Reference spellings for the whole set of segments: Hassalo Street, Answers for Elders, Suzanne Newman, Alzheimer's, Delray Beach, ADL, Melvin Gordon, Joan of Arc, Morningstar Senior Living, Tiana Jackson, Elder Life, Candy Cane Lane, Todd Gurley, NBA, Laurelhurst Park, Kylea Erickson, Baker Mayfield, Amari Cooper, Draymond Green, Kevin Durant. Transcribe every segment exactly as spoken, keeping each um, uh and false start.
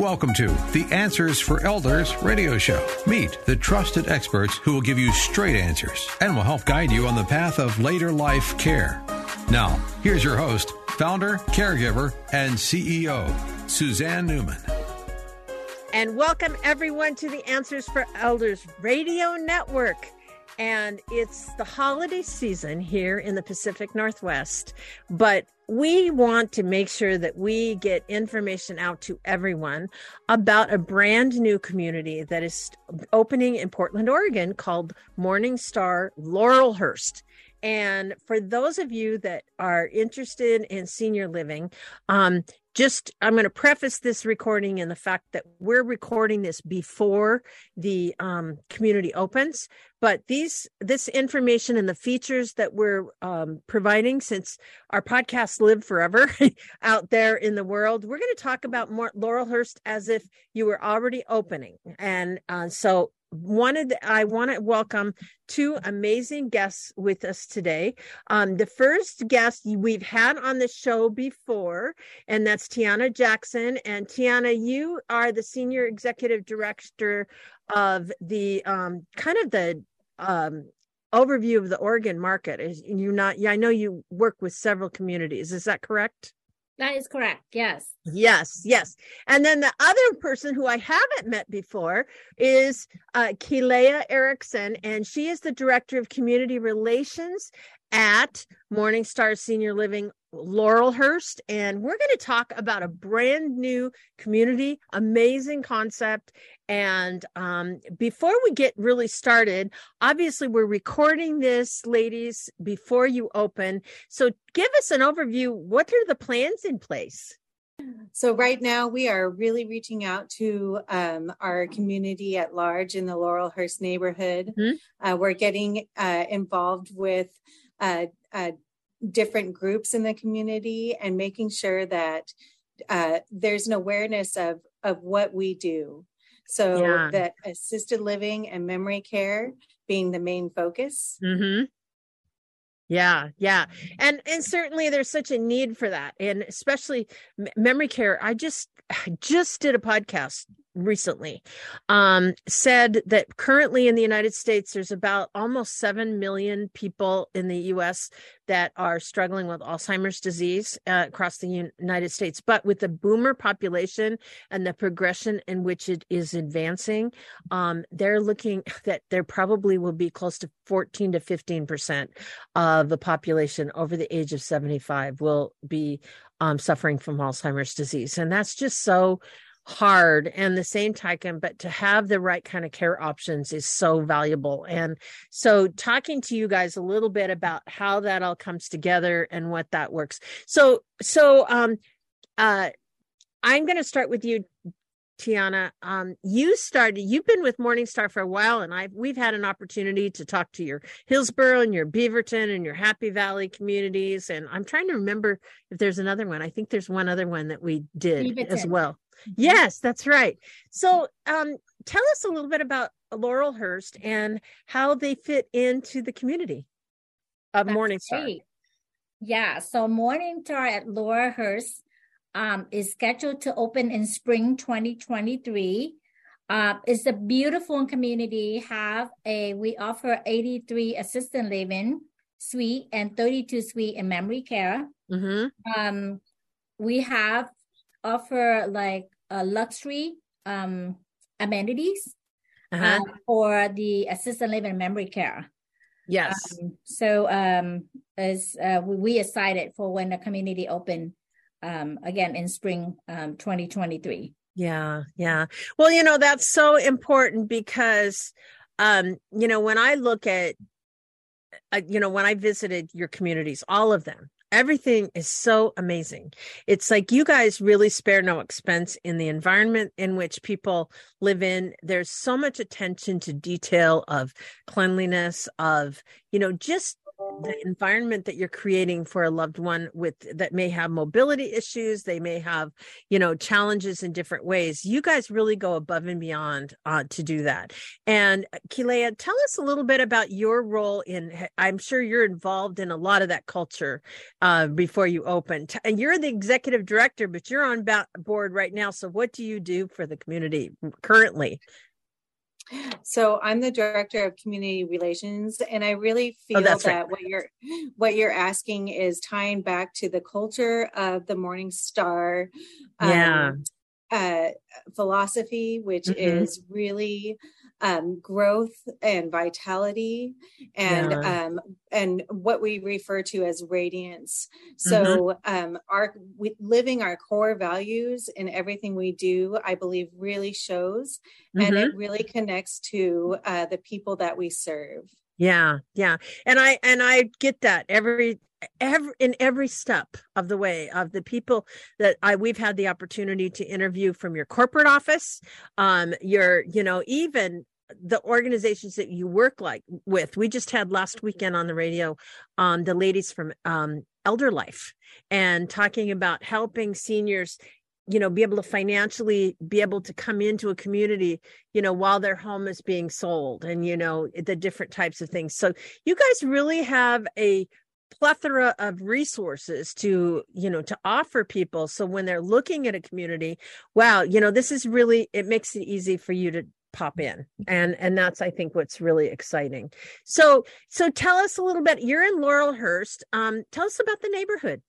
Welcome to the Answers for Elders radio show. Meet the trusted experts who will give you straight answers and will help guide you on the path of later life care. Now, here's your host, founder, caregiver, and C E O, Suzanne Newman. And welcome everyone to the Answers for Elders radio network. And it's the holiday season here in the Pacific Northwest, but we want to make sure that we get information out to everyone about a brand new community that is opening in Portland, Oregon called Morningstar Laurelhurst. And for those of you that are interested in senior living, um, Just, I'm going to preface this recording in the fact that we're recording this before the um, community opens, but these this information and the features that we're um, providing, since our podcasts live forever out there in the world, we're going to talk about more Laurelhurst as if you were already opening. And uh, so wanted I want to welcome two amazing guests with us today. Um, the first guest we've had on the show before, and that's Tiana Jackson. And Tiana, you are the Senior Executive Director of the um, kind of the um, overview of the Oregon market. Is you not? Yeah, I know you work with several communities. Is that correct? That is correct. Yes. Yes. Yes. And then the other person who I haven't met before is uh, Kylea Erickson, and she is the Director of Community Relations at Morningstar Senior Living Laurelhurst. And we're going to talk about a brand new community, amazing concept. And um, before we get really started, obviously we're recording this, ladies, before you open. So give us an overview. What are the plans in place? So right now we are really reaching out to um, our community at large in the Laurelhurst neighborhood. Mm-hmm. Uh, we're getting uh, involved with uh, uh, different groups in the community and making sure that uh, there's an awareness of, of what we do. So yeah. That assisted living and memory care being the main focus. Mm-hmm. Yeah. Yeah. And, and certainly there's such a need for that. And especially m- memory care. I just, I just did a podcast recently, um, said that currently in the United States, there's about almost seven million people in the U S that are struggling with Alzheimer's disease uh, across the United States. But with the boomer population and the progression in which it is advancing, um, they're looking that there probably will be close to fourteen to fifteen percent of the population over the age of seventy-five will be um, suffering from Alzheimer's disease. And that's just so hard and the same token, but to have the right kind of care options is so valuable. And so talking to you guys a little bit about how that all comes together and what that works. So, so um, uh, I'm going to start with you, Tiana. Um, you started, you've been with Morningstar for a while, and I we've had an opportunity to talk to your Hillsboro and your Beaverton and your Happy Valley communities. And I'm trying to remember if there's another one. I think there's one other one that we did Beaverton as well. Yes, that's right. So um, tell us a little bit about Laurelhurst and how they fit into the community of that's Morningstar. Great. Yeah, so Morningstar at Laurelhurst um, is scheduled to open in spring twenty twenty-three. Uh, it's a beautiful community. Have a we offer eighty-three assisted living suite and thirty-two suite in memory care. Mm-hmm. Um, we have offer like uh, luxury um, amenities uh-huh. uh, for the assisted living memory care. Yes. Um, so um, as uh, we, we excited for when the community open um, again in spring um, twenty twenty-three. Yeah. Yeah. Well, you know, that's so important because, um, you know, when I look at, uh, you know, when I visited your communities, all of them, everything is so amazing. It's like you guys really spare no expense in the environment in which people live in. There's so much attention to detail of cleanliness, of, you know, just the environment that you're creating for a loved one with that may have mobility issues. They may have, you know, challenges in different ways. You guys really go above and beyond uh, to do that. And Kylea, tell us a little bit about your role in, I'm sure you're involved in a lot of that culture uh, before you open. And you're the executive director, but you're on board right now. So what do you do for the community currently? So I'm the director of community relations, and I really feel oh, that right. what you're what you're asking is tying back to the culture of the Morningstar um, yeah. uh, philosophy, which mm-hmm. is really um, growth and vitality, and yeah. um, and what we refer to as radiance. So mm-hmm. um, our we, living our core values in everything we do, I believe, really shows, mm-hmm. and it really connects to uh, the people that we serve. Yeah, yeah, and I and I get that every. Every, in every step of the way of the people that I we've had the opportunity to interview, from your corporate office, um, your, you know, even the organizations that you work like with. We just had last weekend on the radio, um, the ladies from um, Elder Life, and talking about helping seniors, you know, be able to financially be able to come into a community, you know, while their home is being sold, and, you know, the different types of things. So you guys really have a plethora of resources to, you know, to offer people. So when they're looking at a community, wow, you know, this is really, it makes it easy for you to pop in. And, and that's, I think, what's really exciting. So, so tell us a little bit, you're in Laurelhurst. Um, tell us about the neighborhood.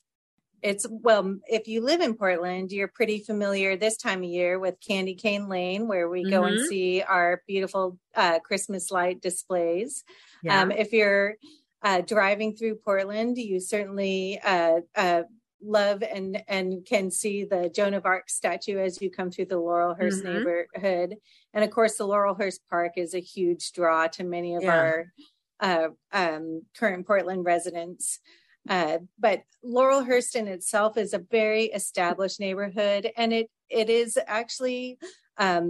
It's, well, if you live in Portland, you're pretty familiar this time of year with Candy Cane Lane, where we go mm-hmm. and see our beautiful uh, Christmas light displays. Yeah. Um, if you're Uh, driving through Portland, you certainly uh, uh, love and and can see the Joan of Arc statue as you come through the Laurelhurst mm-hmm. neighborhood. And of course, the Laurelhurst Park is a huge draw to many of yeah. our uh, um, current Portland residents. Uh, but Laurelhurst in itself is a very established neighborhood, and it it is actually um,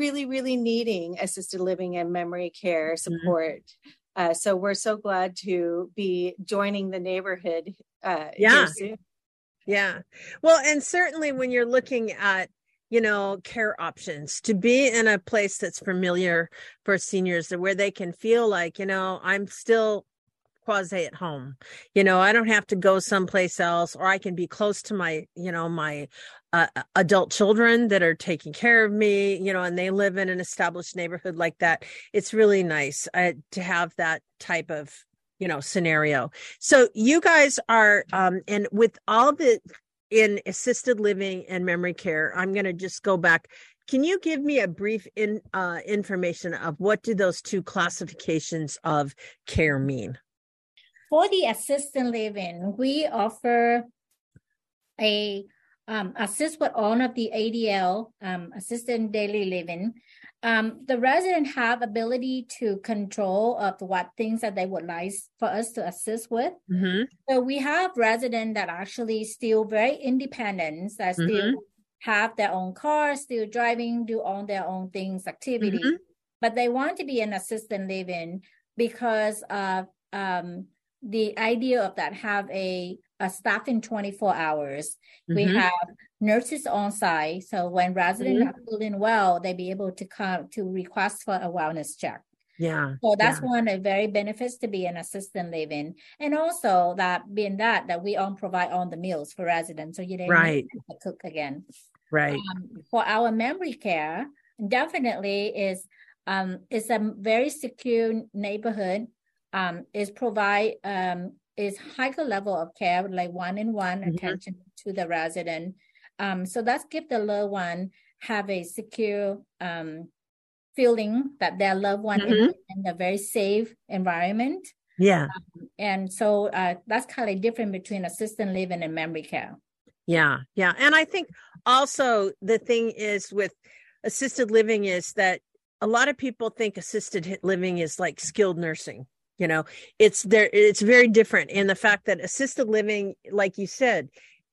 really, really needing assisted living and memory care support. Mm-hmm. Uh, so we're so glad to be joining the neighborhood. Uh, yeah. Yeah. Well, and certainly when you're looking at, you know, care options, to be in a place that's familiar for seniors, where they can feel like, you know, I'm still quasi at home, you know, I don't have to go someplace else, or I can be close to my, you know, my uh, adult children that are taking care of me, you know, and they live in an established neighborhood like that. It's really nice uh, to have that type of, you know, scenario. So you guys are, um, and with all the in assisted living and memory care, I'm going to just go back. Can you give me a brief in uh, information of what do those two classifications of care mean? For the assisted living, we offer a um, assist with all of the A D L, um, assisted daily living. Um, the resident have ability to control of what things that they would like for us to assist with. Mm-hmm. So we have residents that actually still very independent, that mm-hmm. still have their own car, still driving, do all their own things, activity, mm-hmm. but they want to be an assisted living because of um, the idea of that have a, a staff in twenty-four hours. Mm-hmm. We have nurses on site. So when residents mm-hmm. are feeling well, they be able to come to request for a wellness check. Yeah. So that's yeah. one of the very benefits to be an assisted living. And also that being that, that we all provide all the meals for residents. So you don't right. need to cook again. Right. Um, for our memory care, definitely is, um, it's a very secure neighborhood. Um, is provide um, is higher level of care, like one-on-one mm-hmm. attention to the resident. Um, so that's give the loved one have a secure um, feeling that their loved one mm-hmm. is in a very safe environment. Yeah. Um, and so uh, that's kind of different between assisted living and memory care. Yeah, yeah. And I think also the thing is with assisted living is that a lot of people think assisted living is like skilled nursing. You know, it's there. It's very different in the fact that assisted living, like you said,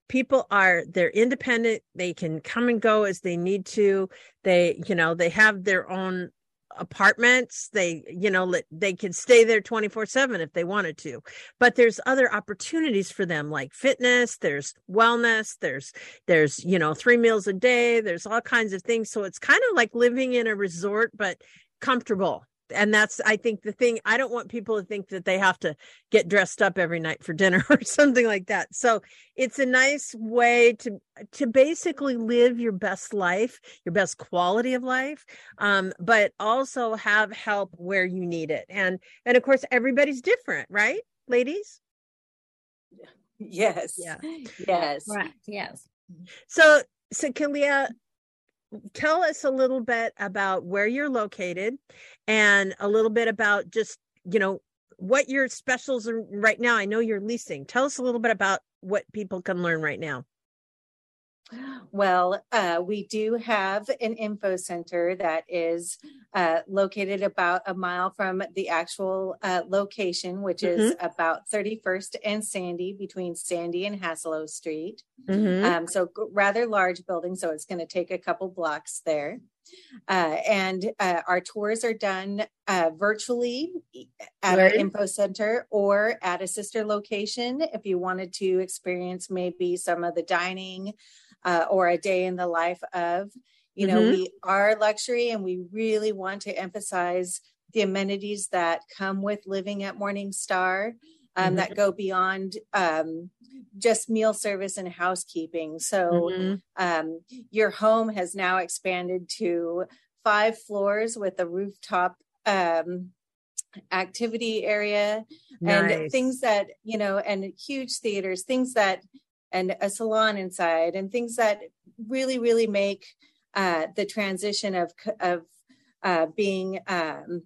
people are, they're independent. They can come and go as they need to. They, you know, they have their own apartments. They, you know, they could stay there twenty-four seven if they wanted to, but there's other opportunities for them, like fitness, there's wellness, there's, there's, you know, three meals a day, there's all kinds of things. So it's kind of like living in a resort, but comfortable. And that's, I think, the thing. I don't want people to think that they have to get dressed up every night for dinner or something like that. So it's a nice way to to basically live your best life, your best quality of life, um, but also have help where you need it. And and of course, everybody's different, right, ladies? Yes. Yeah. Yes. Right. Yes. So, so Kylea, tell us a little bit about where you're located and a little bit about just, you know, what your specials are right now. I know you're leasing. Tell us a little bit about what people can learn right now. Well, uh, we do have an info center that is uh, located about a mile from the actual uh, location, which mm-hmm. is about thirty-first and Sandy, between Sandy and Hassalo Street. Mm-hmm. Um, so rather large building, so it's going to take a couple blocks there. Uh, and uh, our tours are done uh, virtually at Word. our info center or at a sister location if you wanted to experience maybe some of the dining uh, or a day in the life of, you mm-hmm. know, we are luxury and we really want to emphasize the amenities that come with living at Morningstar um, mm-hmm. that go beyond um, just meal service and housekeeping. So mm-hmm. um, your home has now expanded to five floors with a rooftop um, activity area nice. and things that, you know, and huge theaters, things that, and a salon inside and things that really, really make uh, the transition of, of uh, being um,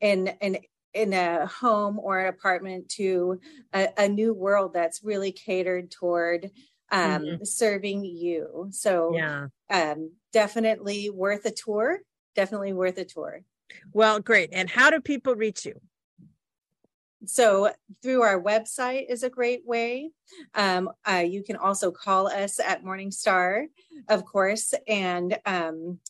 in an in a home or an apartment to a, a new world that's really catered toward um, mm-hmm. serving you. So yeah. um, definitely worth a tour. Definitely worth a tour. Well, great. And how do people reach you? So through our website is a great way. Um, uh, you can also call us at Morningstar, of course. And um,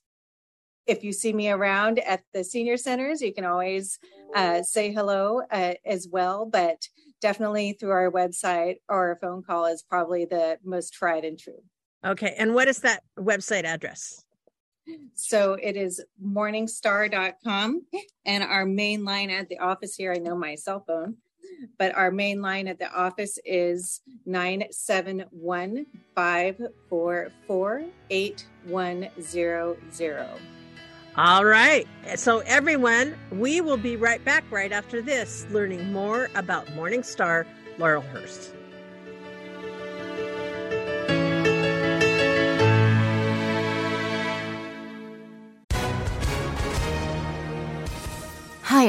if you see me around at the senior centers, you can always uh, say hello uh, as well, but definitely through our website or a phone call is probably the most tried and true. Okay. And what is that website address? So it is morningstar dot com, and our main line at the office here, I know my cell phone, but our main line at the office is nine seven one, five four four, eight one zero zero. All right. So everyone, we will be right back right after this, learning more about Morningstar Laurelhurst. Hi,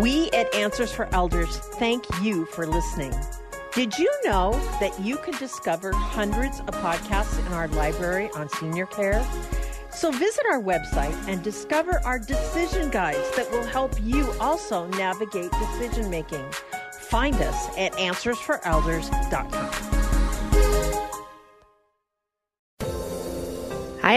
We at Answers for Elders thank you for listening. Did you know that you could discover hundreds of podcasts in our library on senior care? So visit our website and discover our decision guides that will help you also navigate decision making. Find us at answers for elders dot com. Hi,